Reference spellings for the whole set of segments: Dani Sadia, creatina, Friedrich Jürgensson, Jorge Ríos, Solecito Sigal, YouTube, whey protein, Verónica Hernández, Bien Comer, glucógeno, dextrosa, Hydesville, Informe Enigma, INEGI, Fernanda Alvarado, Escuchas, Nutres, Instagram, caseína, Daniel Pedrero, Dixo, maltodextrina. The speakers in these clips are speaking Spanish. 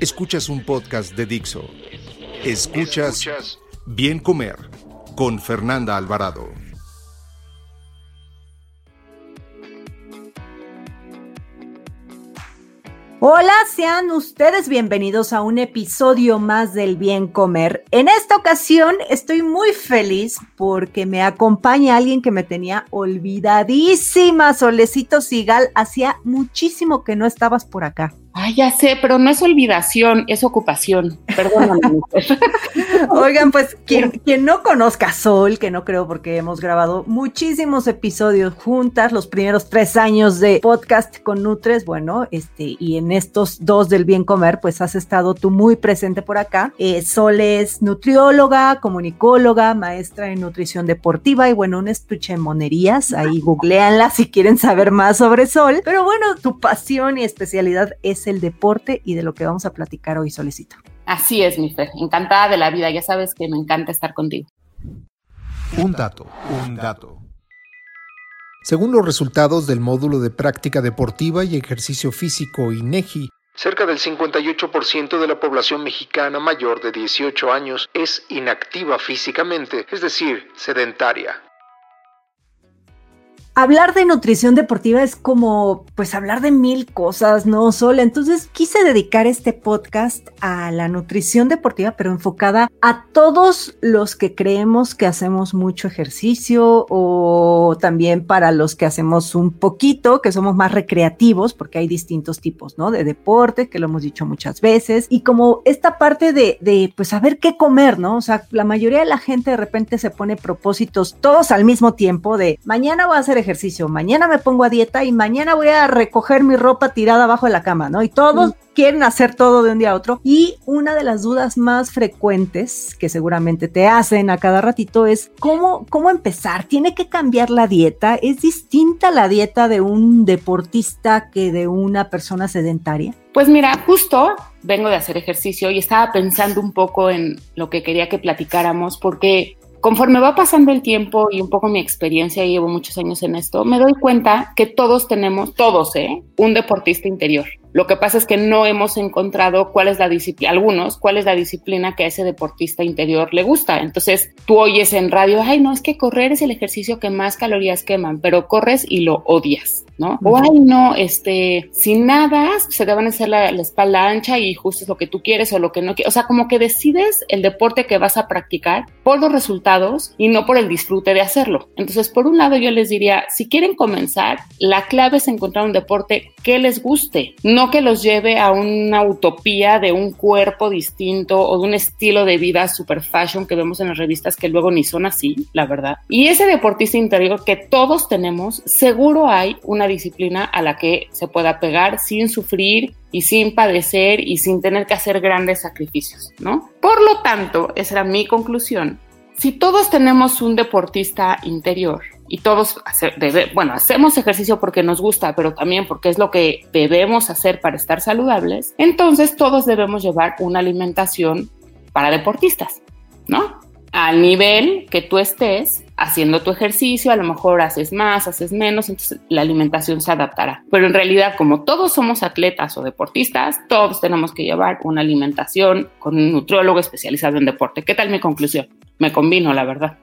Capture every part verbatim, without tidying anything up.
Escuchas un podcast de Dixo. Escuchas, Escuchas Bien Comer con Fernanda Alvarado. Hola, sean ustedes bienvenidos a un episodio más del Bien Comer. En esta ocasión estoy muy feliz porque me acompaña alguien que me tenía olvidadísima, Solecito Sigal. Hacía muchísimo que no estabas por acá. Ay, ya sé, pero no es olvidación, es ocupación. Perdóname. Oigan, pues quien, quien no conozca a Sol, que no creo porque hemos grabado muchísimos episodios juntas, los primeros tres años de podcast con Nutres, bueno, este, y en estos dos del Bien Comer, pues has estado tú muy presente por acá. Eh, Sol es nutrióloga, comunicóloga, maestra en nutrición deportiva y bueno, un estuche en monerías, ahí googléanla si quieren saber más sobre Sol. Pero bueno, tu pasión y especialidad es el deporte y de lo que vamos a platicar hoy, Solecito. Así es, mi Fer, encantada de la vida, ya sabes que me encanta estar contigo. Un dato, un dato. Según los resultados del módulo de práctica deportiva y ejercicio físico INEGI, cerca del cincuenta y ocho por ciento de la población mexicana mayor de dieciocho años es inactiva físicamente, es decir, sedentaria. Hablar de nutrición deportiva es como, pues, hablar de mil cosas, ¿no, Sol? Entonces quise dedicar este podcast a la nutrición deportiva, pero enfocada a todos los que creemos que hacemos mucho ejercicio o también para los que hacemos un poquito, que somos más recreativos, porque hay distintos tipos, ¿no? De deportes, que lo hemos dicho muchas veces, y como esta parte de, de, pues, saber qué comer, ¿no? O sea, la mayoría de la gente de repente se pone propósitos todos al mismo tiempo de mañana voy a hacer ejercicio, mañana me pongo a dieta y mañana voy a recoger mi ropa tirada abajo de la cama, ¿no? Y todos quieren hacer todo de un día a otro. Y una de las dudas más frecuentes que seguramente te hacen a cada ratito es ¿cómo, cómo empezar? ¿Tiene que cambiar la dieta? ¿Es distinta la dieta de un deportista que de una persona sedentaria? Pues mira, justo vengo de hacer ejercicio y estaba pensando un poco en lo que quería que platicáramos porque conforme va pasando el tiempo y un poco mi experiencia, y llevo muchos años en esto, me doy cuenta que todos tenemos, todos, ¿eh? un deportista interior. Lo que pasa es que no hemos encontrado cuál es la disciplina, algunos, cuál es la disciplina que a ese deportista interior le gusta. Entonces tú oyes en radio, ay, no, es que correr es el ejercicio que más calorías queman, pero corres y lo odias, ¿no? Uh-huh. O ay, no, este, si nadas, se te van a hacer la, la espalda ancha y justo es lo que tú quieres o lo que no quieres. O sea, como que decides el deporte que vas a practicar por los resultados y no por el disfrute de hacerlo. Entonces, por un lado yo les diría, si quieren comenzar, la clave es encontrar un deporte que les guste, no que los lleve a una utopía de un cuerpo distinto o de un estilo de vida super fashion que vemos en las revistas que luego ni son así, la verdad. Y ese deportista interior que todos tenemos, seguro hay una disciplina a la que se pueda pegar sin sufrir y sin padecer y sin tener que hacer grandes sacrificios, ¿no? Por lo tanto, esa era mi conclusión. Si todos tenemos un deportista interior y todos, hace, debe, bueno, hacemos ejercicio porque nos gusta, pero también porque es lo que debemos hacer para estar saludables, entonces todos debemos llevar una alimentación para deportistas, ¿no? Al nivel que tú estés haciendo tu ejercicio, a lo mejor haces más, haces menos, entonces la alimentación se adaptará. Pero en realidad, como todos somos atletas o deportistas, todos tenemos que llevar una alimentación con un nutriólogo especializado en deporte. ¿Qué tal mi conclusión? Me combino, la verdad.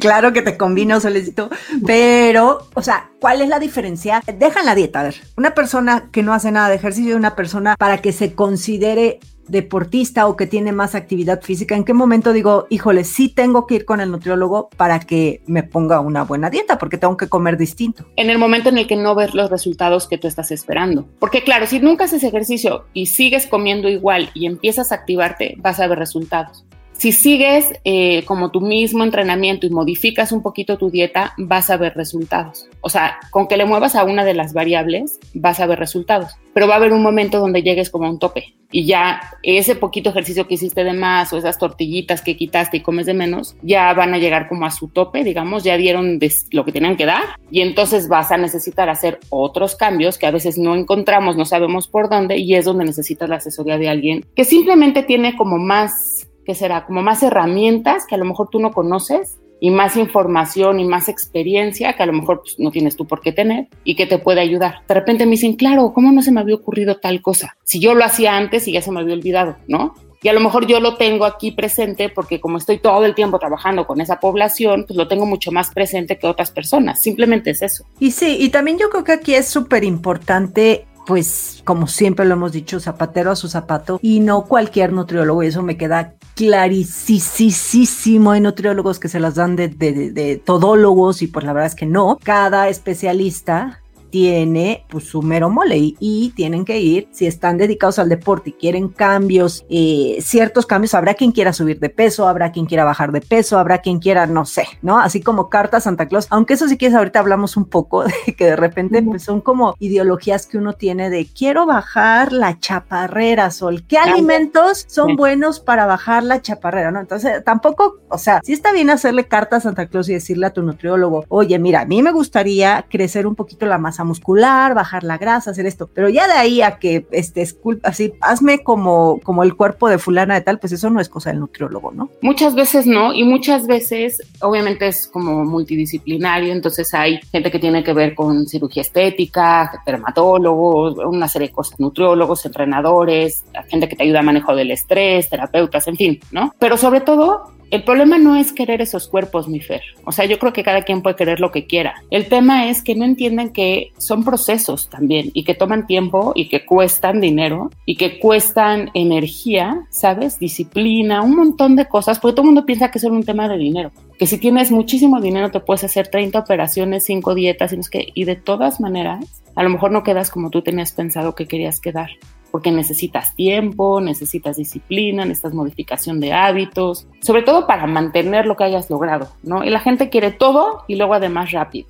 Claro que te combino, Solecito, pero, o sea, ¿cuál es la diferencia? Dejan la dieta, a ver, una persona que no hace nada de ejercicio y una persona para que se considere deportista o que tiene más actividad física, ¿en qué momento digo, híjole, sí tengo que ir con el nutriólogo para que me ponga una buena dieta, porque tengo que comer distinto? En el momento en el que no ves los resultados que tú estás esperando, porque claro, si nunca haces ejercicio y sigues comiendo igual y empiezas a activarte, vas a ver resultados. Si sigues eh, como tu mismo entrenamiento y modificas un poquito tu dieta, vas a ver resultados. O sea, con que le muevas a una de las variables, vas a ver resultados. Pero va a haber un momento donde llegues como a un tope y ya ese poquito ejercicio que hiciste de más o esas tortillitas que quitaste y comes de menos, ya van a llegar como a su tope, digamos, ya dieron lo que tenían que dar y entonces vas a necesitar hacer otros cambios que a veces no encontramos, no sabemos por dónde, y es donde necesitas la asesoría de alguien que simplemente tiene como más, ¿qué será? Como más herramientas que a lo mejor tú no conoces y más información y más experiencia que a lo mejor pues, no tienes tú por qué tener y que te puede ayudar. De repente me dicen, claro, ¿cómo no se me había ocurrido tal cosa? Si yo lo hacía antes y ya se me había olvidado, ¿no? Y a lo mejor yo lo tengo aquí presente porque como estoy todo el tiempo trabajando con esa población, pues lo tengo mucho más presente que otras personas. Simplemente es eso. Y sí, y también yo creo que aquí es súper importante, pues como siempre lo hemos dicho, zapatero a su zapato y no cualquier nutriólogo, y eso me queda clarísimo. Hay nutriólogos que se las dan de, de, de, de todólogos y pues la verdad es que no, cada especialista tiene pues su mero mole y, y tienen que ir, si están dedicados al deporte y quieren cambios, eh, ciertos cambios, habrá quien quiera subir de peso, habrá quien quiera bajar de peso, habrá quien quiera, no sé, ¿no? Así como carta Santa Claus, aunque eso sí que es, ahorita hablamos un poco de que de repente uh-huh. pues son como ideologías que uno tiene de quiero bajar la chaparrera, Sol, ¿qué claro. alimentos son sí. buenos para bajar la chaparrera? ¿No? Entonces tampoco, o sea, sí está bien hacerle carta a Santa Claus y decirle a tu nutriólogo, oye, mira, a mí me gustaría crecer un poquito la masa muscular, bajar la grasa, hacer esto, pero ya de ahí a que este, así, hazme como, como el cuerpo de fulana de tal, pues eso no es cosa del nutriólogo, ¿no? Muchas veces no, y muchas veces obviamente es como multidisciplinario, entonces hay gente que tiene que ver con cirugía estética, dermatólogos, una serie de cosas, nutriólogos, entrenadores, gente que te ayuda a manejo del estrés, terapeutas, en fin, ¿no? Pero sobre todo, el problema no es querer esos cuerpos, mi Fer. O sea, yo creo que cada quien puede querer lo que quiera. El tema es que no entiendan que son procesos también y que toman tiempo y que cuestan dinero y que cuestan energía, ¿sabes? Disciplina, un montón de cosas, porque todo el mundo piensa que es solo un tema de dinero. Que si tienes muchísimo dinero te puedes hacer treinta operaciones, cinco dietas, y, no es que, y de todas maneras, a lo mejor no quedas como tú tenías pensado que querías quedar. Porque necesitas tiempo, necesitas disciplina, necesitas modificación de hábitos, sobre todo para mantener lo que hayas logrado, ¿no? Y la gente quiere todo y luego además rápido.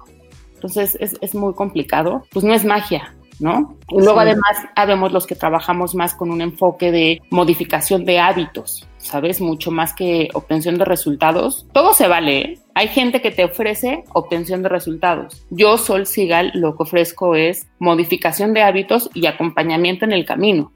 Entonces es, es muy complicado, pues no es magia, ¿no? Y luego sí. además habemos los que trabajamos más con un enfoque de modificación de hábitos, ¿sabes? Mucho más que obtención de resultados. Todo se vale, ¿eh? Hay gente que te ofrece obtención de resultados. Yo, Sol Sigal, lo que ofrezco es modificación de hábitos y acompañamiento en el camino.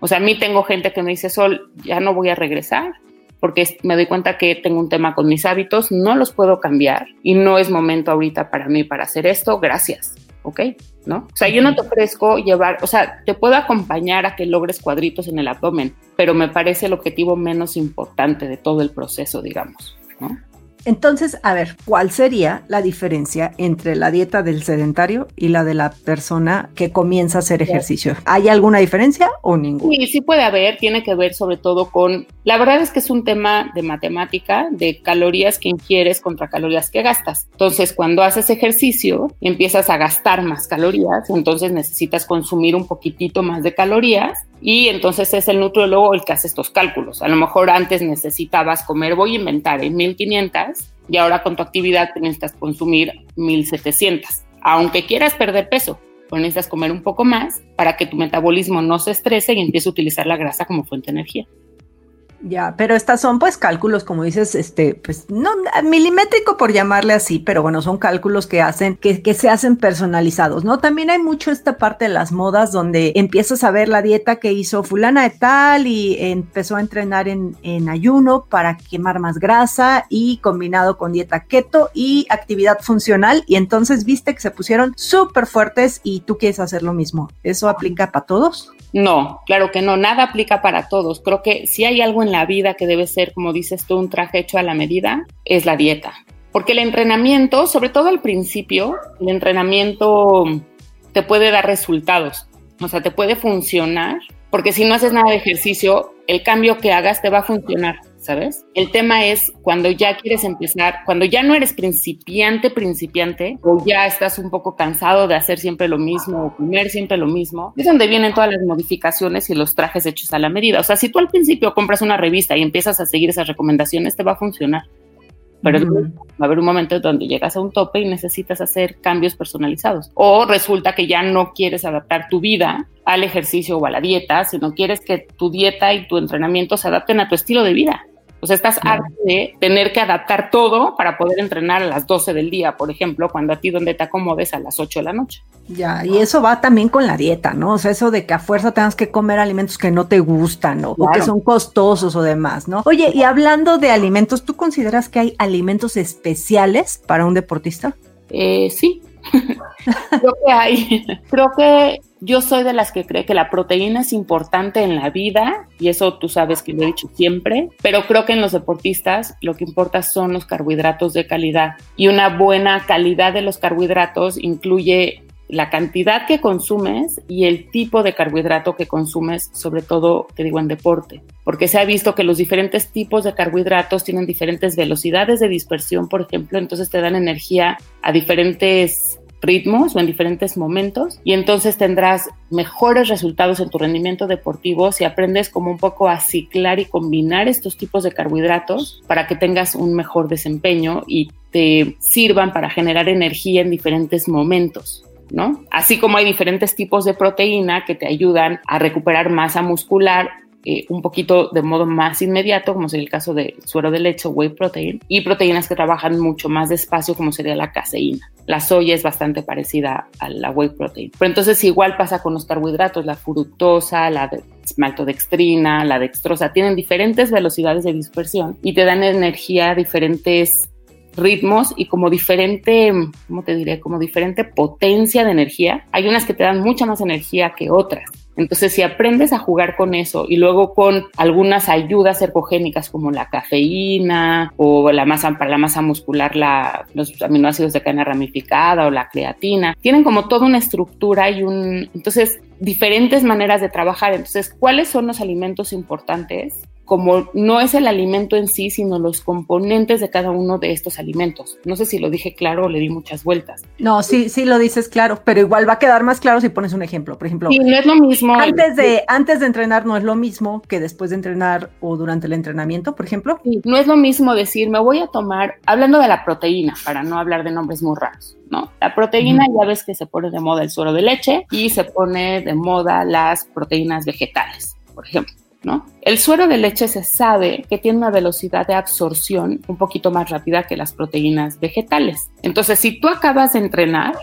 O sea, a mí tengo gente que me dice, Sol, ya no voy a regresar porque me doy cuenta que tengo un tema con mis hábitos, no los puedo cambiar y no es momento ahorita para mí para hacer esto, gracias, ¿ok? ¿No? O sea, yo no te ofrezco llevar, o sea, te puedo acompañar a que logres cuadritos en el abdomen, pero me parece el objetivo menos importante de todo el proceso, digamos, ¿no? Entonces, a ver, ¿cuál sería la diferencia entre la dieta del sedentario y la de la persona que comienza a hacer ejercicio? ¿Hay alguna diferencia o ninguna? Sí, sí puede haber, tiene que ver sobre todo con, la verdad es que es un tema de matemática, de calorías que ingieres contra calorías que gastas. Entonces, cuando haces ejercicio, empiezas a gastar más calorías, entonces necesitas consumir un poquitito más de calorías y entonces es el nutriólogo el que hace estos cálculos. A lo mejor antes necesitabas comer, voy a inventar, en mil quinientas y ahora con tu actividad necesitas consumir mil setecientas. Aunque quieras perder peso, pues necesitas comer un poco más para que tu metabolismo no se estrese y empiece a utilizar la grasa como fuente de energía. Ya, pero estas son pues cálculos, como dices, este, pues no milimétrico por llamarle así, pero bueno, son cálculos que hacen, que, que se hacen personalizados, ¿no? También hay mucho esta parte de las modas donde empiezas a ver la dieta que hizo fulana de tal y empezó a entrenar en, en ayuno para quemar más grasa y combinado con dieta keto y actividad funcional y entonces viste que se pusieron súper fuertes y tú quieres hacer lo mismo. ¿Eso aplica para todos? No, claro que no, nada aplica para todos. Creo que si hay algo en la vida que debe ser, como dices tú, un traje hecho a la medida, es la dieta. Porque el entrenamiento, sobre todo al principio, el entrenamiento te puede dar resultados, o sea, te puede funcionar, porque si no haces nada de ejercicio, el cambio que hagas te va a funcionar, ¿sabes? El tema es cuando ya quieres empezar, cuando ya no eres principiante, principiante, o ya estás un poco cansado de hacer siempre lo mismo o comer siempre lo mismo, es donde vienen todas las modificaciones y los trajes hechos a la medida. O sea, si tú al principio compras una revista y empiezas a seguir esas recomendaciones, te va a funcionar. Pero mm. va a haber un momento donde llegas a un tope y necesitas hacer cambios personalizados. O resulta que ya no quieres adaptar tu vida al ejercicio o a la dieta, sino quieres que tu dieta y tu entrenamiento se adapten a tu estilo de vida. O sea, estás harto de tener que adaptar todo para poder entrenar a las doce del día, por ejemplo, cuando a ti donde te acomodes a las ocho de la noche. Ya, y eso va también con la dieta, ¿no? O sea, eso de que a fuerza tengas que comer alimentos que no te gustan, ¿no? Claro. O que son costosos o demás, ¿no? Oye, y hablando de alimentos, ¿tú consideras que hay alimentos especiales para un deportista? Eh, sí. Creo que hay. Creo que yo soy de las que cree que la proteína es importante en la vida, y eso tú sabes que lo he dicho siempre, pero creo que en los deportistas lo que importa son los carbohidratos de calidad, y una buena calidad de los carbohidratos incluye la cantidad que consumes y el tipo de carbohidrato que consumes, sobre todo, te digo, en deporte, porque se ha visto que los diferentes tipos de carbohidratos tienen diferentes velocidades de dispersión, por ejemplo, entonces te dan energía a diferentes ritmos o en diferentes momentos, y entonces tendrás mejores resultados en tu rendimiento deportivo si aprendes como un poco a ciclar y combinar estos tipos de carbohidratos para que tengas un mejor desempeño y te sirvan para generar energía en diferentes momentos, ¿no? Así como hay diferentes tipos de proteína que te ayudan a recuperar masa muscular Eh, un poquito de modo más inmediato, como sería el caso de suero de leche, whey protein, y proteínas que trabajan mucho más despacio, como sería la caseína. La soya es bastante parecida a la whey protein. Pero entonces igual pasa con los carbohidratos, la fructosa, la maltodextrina, la dextrosa, tienen diferentes velocidades de dispersión y te dan energía a diferentes ritmos y como diferente, ¿cómo te diré? Como diferente potencia de energía. Hay unas que te dan mucha más energía que otras. Entonces, si aprendes a jugar con eso y luego con algunas ayudas ergogénicas como la cafeína o la masa, para la masa muscular, la, los aminoácidos de cadena ramificada o la creatina, tienen como toda una estructura y un... Entonces, diferentes maneras de trabajar. Entonces, ¿cuáles son los alimentos importantes? Como no es el alimento en sí, sino los componentes de cada uno de estos alimentos. No sé si lo dije claro o le di muchas vueltas. No, sí, sí lo dices claro, pero igual va a quedar más claro si pones un ejemplo. Por ejemplo, sí, no es lo mismo. Antes de, antes de entrenar no es lo mismo que después de entrenar o durante el entrenamiento, por ejemplo. Sí, no es lo mismo decir, me voy a tomar, hablando de la proteína, para no hablar de nombres muy raros, ¿no? La proteína, uh-huh. ya ves que se pone de moda el suero de leche y se pone de moda las proteínas vegetales, por ejemplo, ¿no? El suero de leche se sabe que tiene una velocidad de absorción un poquito más rápida que las proteínas vegetales. Entonces, si tú acabas de entrenar,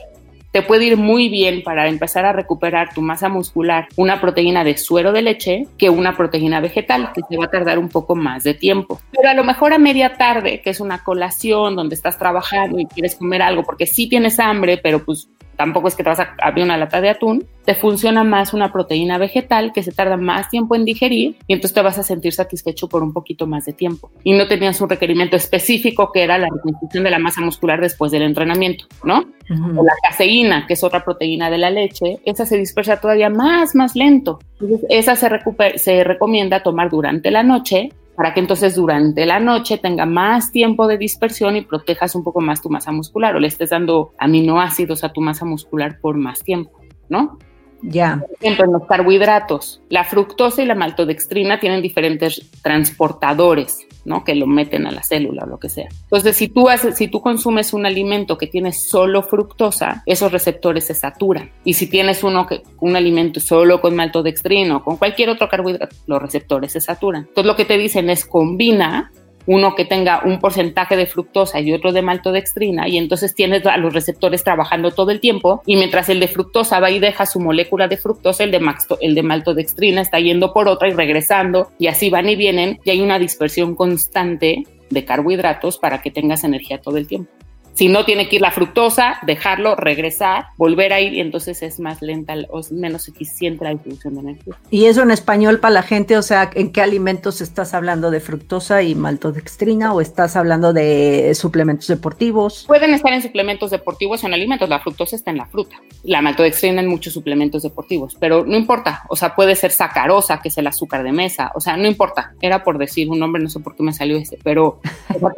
te puede ir muy bien para empezar a recuperar tu masa muscular una proteína de suero de leche que una proteína vegetal, que te va a tardar un poco más de tiempo. Pero a lo mejor a media tarde, que es una colación donde estás trabajando y quieres comer algo porque sí tienes hambre, pero pues tampoco es que te vas a abrir una lata de atún, te funciona más una proteína vegetal que se tarda más tiempo en digerir y entonces te vas a sentir satisfecho por un poquito más de tiempo. Y no tenías un requerimiento específico que era la reconstrucción de la masa muscular después del entrenamiento, ¿no? Uh-huh. O la caseína, que es otra proteína de la leche, esa se dispersa todavía más, más lento. Entonces, esa se, recupera, se recomienda tomar durante la noche para que entonces durante la noche tenga más tiempo de dispersión y protejas un poco más tu masa muscular o le estés dando aminoácidos a tu masa muscular por más tiempo, ¿no? Ya. Por ejemplo, en los carbohidratos, la fructosa y la maltodextrina tienen diferentes transportadores, ¿no? Que lo meten a la célula o lo que sea. Entonces, si tú haces, si tú consumes un alimento que tiene solo fructosa, esos receptores se saturan. Y si tienes uno que, un alimento solo con maltodextrina o con cualquier otro carbohidrato, los receptores se saturan. Entonces, lo que te dicen es combina uno que tenga un porcentaje de fructosa y otro de maltodextrina, y entonces tienes a los receptores trabajando todo el tiempo, y mientras el de fructosa va y deja su molécula de fructosa, el de, maxto, el de maltodextrina está yendo por otra y regresando, y así van y vienen, y hay una dispersión constante de carbohidratos para que tengas energía todo el tiempo. Si no tiene que ir la fructosa, dejarlo, regresar, volver a ir, y entonces es más lenta o menos eficiente la distribución de energía. Y eso en español para la gente, o sea, ¿en qué alimentos estás hablando de fructosa y maltodextrina o estás hablando de suplementos deportivos? Pueden estar en suplementos deportivos o en alimentos, la fructosa está en la fruta, la maltodextrina en muchos suplementos deportivos, pero no importa, o sea, puede ser sacarosa, que es el azúcar de mesa, o sea, no importa, era por decir un nombre, no sé por qué me salió este, pero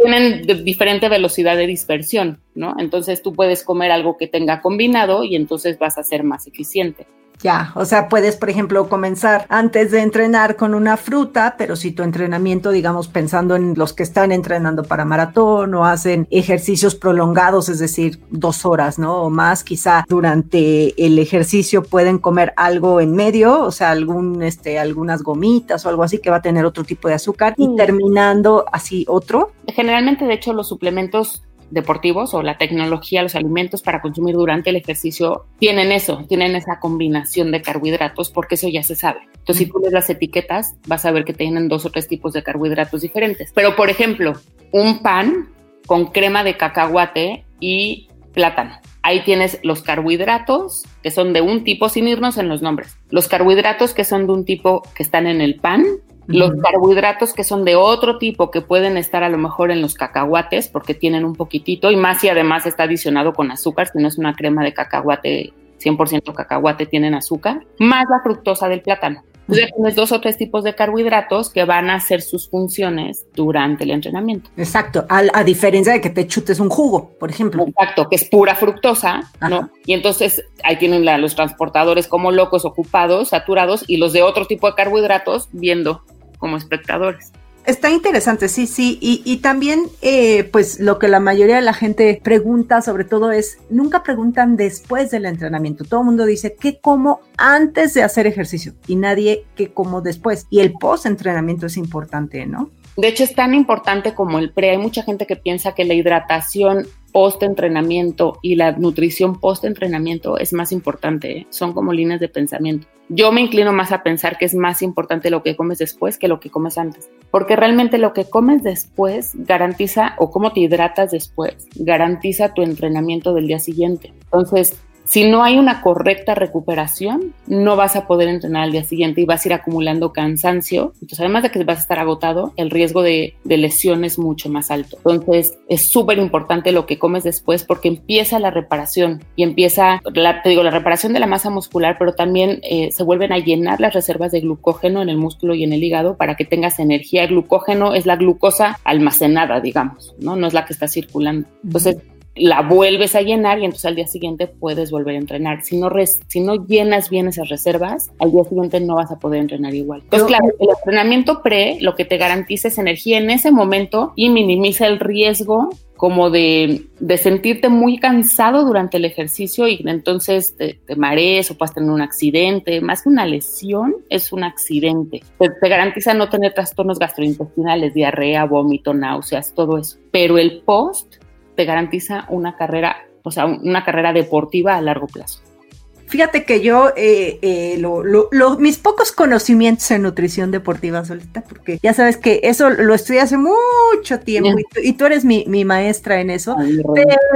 tienen de diferente velocidad de dispersión, ¿no? Entonces tú puedes comer algo que tenga combinado y entonces vas a ser más eficiente. Ya, o sea, puedes, por ejemplo, comenzar antes de entrenar con una fruta, pero si tu entrenamiento, digamos, pensando en los que están entrenando para maratón o hacen ejercicios prolongados, es decir, dos horas, ¿no? O más, quizá durante el ejercicio pueden comer algo en medio, o sea, algún, este, algunas gomitas o algo así que va a tener otro tipo de azúcar sí. Y terminando así otro. Generalmente, de hecho, los suplementos deportivos o la tecnología, los alimentos para consumir durante el ejercicio, tienen eso, tienen esa combinación de carbohidratos porque eso ya se sabe. Entonces, si tú lees las etiquetas, vas a ver que tienen dos o tres tipos de carbohidratos diferentes. Pero, por ejemplo, un pan con crema de cacahuate y plátano. Ahí tienes los carbohidratos que son de un tipo, sin irnos en los nombres, los carbohidratos que son de un tipo que están en el pan, los carbohidratos que son de otro tipo que pueden estar a lo mejor en los cacahuates porque tienen un poquitito y más si además está adicionado con azúcar, si no es una crema de cacahuate, cien por ciento cacahuate tienen azúcar, más la fructosa del plátano. Entonces tienes dos o tres tipos de carbohidratos que van a hacer sus funciones durante el entrenamiento. Exacto, a, a diferencia de que te chutes un jugo, por ejemplo. Exacto, que es pura fructosa, ajá, ¿no? Y entonces ahí tienen la, los transportadores como locos, ocupados, saturados, y los de otro tipo de carbohidratos viendo como espectadores. Está interesante, sí, sí, y, y también eh, pues lo que la mayoría de la gente pregunta sobre todo es, nunca preguntan después del entrenamiento, todo el mundo dice qué como antes de hacer ejercicio y nadie qué como después, y el post entrenamiento es importante, ¿no? De hecho es tan importante como el pre, hay mucha gente que piensa que la hidratación post-entrenamiento y la nutrición post-entrenamiento es más importante, ¿eh? Son como líneas de pensamiento. Yo me inclino más a pensar que es más importante lo que comes después que lo que comes antes, porque realmente lo que comes después garantiza, o cómo te hidratas después, garantiza tu entrenamiento del día siguiente. Entonces, si no hay una correcta recuperación, no vas a poder entrenar al día siguiente y vas a ir acumulando cansancio. Entonces, además de que vas a estar agotado, el riesgo de, de lesión es mucho más alto. Entonces, es súper importante lo que comes después porque empieza la reparación y empieza, la, te digo, la reparación de la masa muscular, pero también eh, se vuelven a llenar las reservas de glucógeno en el músculo y en el hígado para que tengas energía. El glucógeno es la glucosa almacenada, digamos, ¿no? No es la que está circulando. Entonces, la vuelves a llenar y entonces al día siguiente puedes volver a entrenar. Si no, res, si no llenas bien esas reservas, al día siguiente no vas a poder entrenar igual. Entonces, claro, el entrenamiento pre lo que te garantiza es energía en ese momento y minimiza el riesgo como de, de sentirte muy cansado durante el ejercicio y entonces te, te marees o puedas tener un accidente. Más que una lesión, es un accidente. Te, te garantiza no tener trastornos gastrointestinales, diarrea, vómito, náuseas, todo eso. Pero el post te garantiza una carrera, o sea, una carrera deportiva a largo plazo. Fíjate que yo, eh, eh, lo, lo, lo, mis pocos conocimientos en nutrición deportiva, Solita, porque ya sabes que eso lo estudié hace mucho tiempo y tú, y tú eres mi, mi maestra en eso, Ay,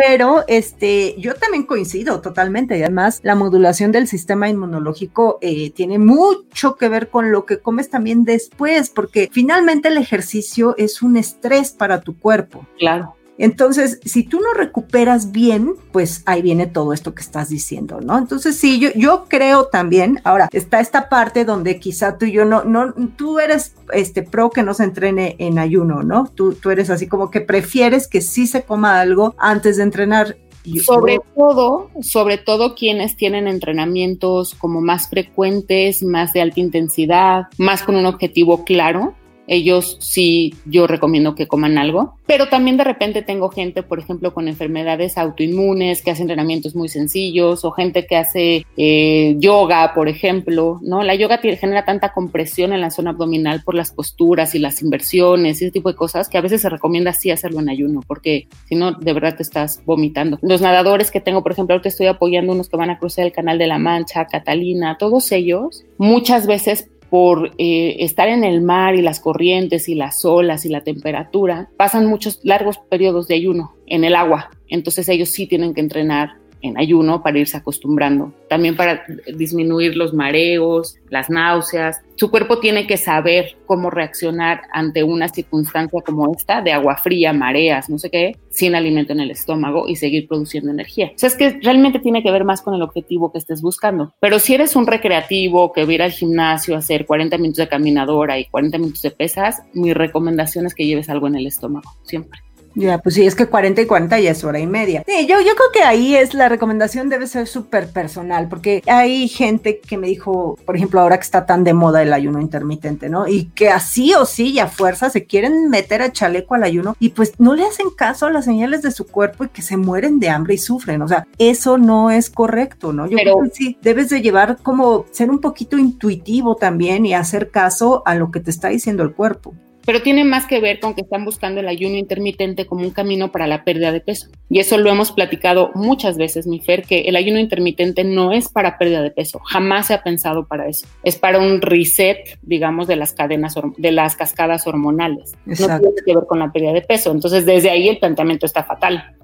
pero este, yo también coincido totalmente. Y además, la modulación del sistema inmunológico eh, tiene mucho que ver con lo que comes también después, porque finalmente el ejercicio es un estrés para tu cuerpo. Claro. Entonces, si tú no recuperas bien, pues ahí viene todo esto que estás diciendo, ¿no? Entonces, sí, yo, yo creo también, ahora, está esta parte donde quizá tú y yo no, no, tú eres este pro que no se entrene en ayuno, ¿no? Tú, tú eres así como que prefieres que sí se coma algo antes de entrenar. Sobre todo, sobre todo quienes tienen entrenamientos como más frecuentes, más de alta intensidad, más con un objetivo claro. Ellos sí, yo recomiendo que coman algo, pero también de repente tengo gente, por ejemplo, con enfermedades autoinmunes que hace entrenamientos muy sencillos o gente que hace eh, yoga, por ejemplo, ¿no? La yoga t- genera tanta compresión en la zona abdominal por las posturas y las inversiones y ese tipo de cosas que a veces se recomienda sí hacerlo en ayuno porque si no, de verdad te estás vomitando. Los nadadores que tengo, por ejemplo, ahorita estoy apoyando unos que van a cruzar el Canal de la Mancha, Catalina, todos ellos, muchas veces por eh, estar en el mar y las corrientes y las olas y la temperatura, pasan muchos largos periodos de ayuno en el agua. Entonces ellos sí tienen que entrenar en ayuno para irse acostumbrando, también para disminuir los mareos, las náuseas. Su cuerpo tiene que saber cómo reaccionar ante una circunstancia como esta, de agua fría, mareas, no sé qué, sin alimento en el estómago y seguir produciendo energía. O sea, es que realmente tiene que ver más con el objetivo que estés buscando. Pero si eres un recreativo que va a ir al gimnasio a hacer cuarenta minutos de caminadora y cuarenta minutos de pesas, mi recomendación es que lleves algo en el estómago, siempre. Ya, pues sí, es que cuarenta y cuarenta ya es hora y media. Sí, yo, yo creo que ahí es la recomendación, debe ser súper personal, porque hay gente que me dijo, por ejemplo, ahora que está tan de moda el ayuno intermitente, ¿no? Y que así o sí y a fuerza se quieren meter a chaleco al ayuno y pues no le hacen caso a las señales de su cuerpo y que se mueren de hambre y sufren. O sea, eso no es correcto, ¿no? Yo Pero, creo que sí, debes de llevar como ser un poquito intuitivo también y hacer caso a lo que te está diciendo el cuerpo. Pero tiene más que ver con que están buscando el ayuno intermitente como un camino para la pérdida de peso. Y eso lo hemos platicado muchas veces, mi Fer, que el ayuno intermitente no es para pérdida de peso. Jamás se ha pensado para eso. Es para un reset, digamos, de las cadenas, de las cascadas hormonales. Exacto. No tiene que ver con la pérdida de peso. Entonces, desde ahí el planteamiento está fatal.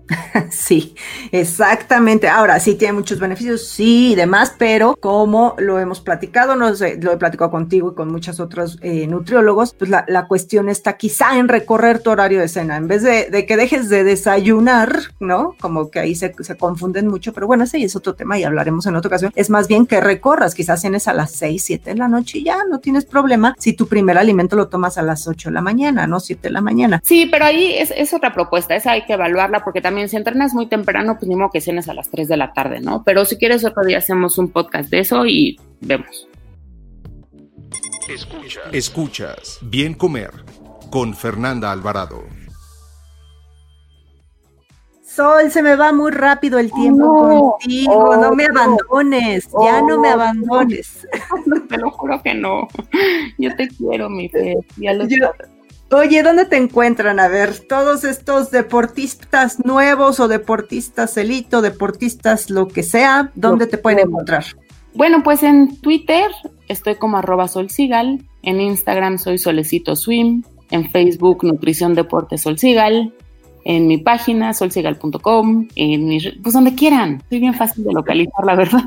Sí, exactamente. Ahora, sí tiene muchos beneficios, sí, y demás, pero como lo hemos platicado, no sé, lo he platicado contigo y con muchos otros eh, nutriólogos, pues la, la cuestión está quizá en recorrer tu horario de cena, en vez de, de que dejes de desayunar, ¿no? Como que ahí se, se confunden mucho, pero bueno, ese es otro tema y hablaremos en otra ocasión. Es más bien que recorras, quizás cenes a las seis, siete de la noche y ya no tienes problema si tu primer alimento lo tomas a las ocho de la mañana, no siete de la mañana. Sí, pero ahí es, es otra propuesta, esa hay que evaluarla porque también si entrenas muy temprano, pues ni modo que cenes a las tres de la tarde, ¿no? Pero si quieres otro día hacemos un podcast de eso y vemos. Escuchas, Escuchas Bien Comer con Fernanda Alvarado. Sol, se me va muy rápido el tiempo oh, contigo, oh, no me abandones, oh, ya no me abandones. No, te lo juro que no, yo te quiero, mi fe, ya lo sabes. Oye, ¿dónde te encuentran? A ver, todos estos deportistas nuevos o deportistas elito, deportistas lo que sea, ¿dónde te pueden encontrar? Bueno, pues en Twitter estoy como arroba Sol Sigal, en Instagram soy Solecito Swim, en Facebook Nutrición Deporte Sol Sigal, en mi página sol sigal punto com, en mi, pues donde quieran, soy bien fácil de localizar, la verdad.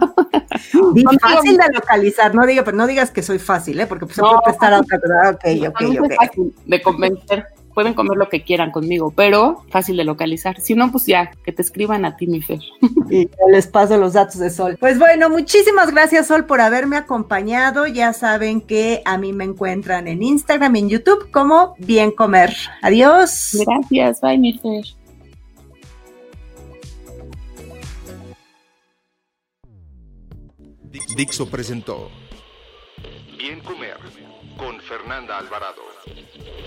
Bien fácil de localizar, no diga, pero no digas que soy fácil, eh, porque pues no, se puede prestar a otra cosa. Okay, okay, okay. Fácil de convencer, pueden comer lo que quieran conmigo, pero fácil de localizar. Si no, pues ya, que te escriban a ti, mi Fer. Y les paso los datos de Sol. Pues bueno, muchísimas gracias, Sol, por haberme acompañado. Ya saben que a mí me encuentran en Instagram y en YouTube como Bien Comer. Adiós. Gracias, bye, mi Fer. Dixo presentó Bien Comer con Fernanda Alvarado.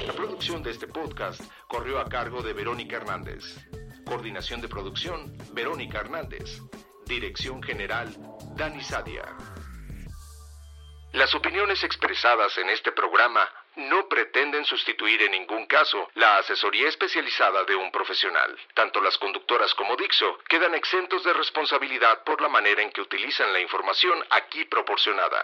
La producción de este podcast corrió a cargo de Verónica Hernández. Coordinación de producción, Verónica Hernández. Dirección general, Dani Sadia. Las opiniones expresadas en este programa no pretenden sustituir en ningún caso la asesoría especializada de un profesional. Tanto las conductoras como Dixo quedan exentos de responsabilidad por la manera en que utilizan la información aquí proporcionada.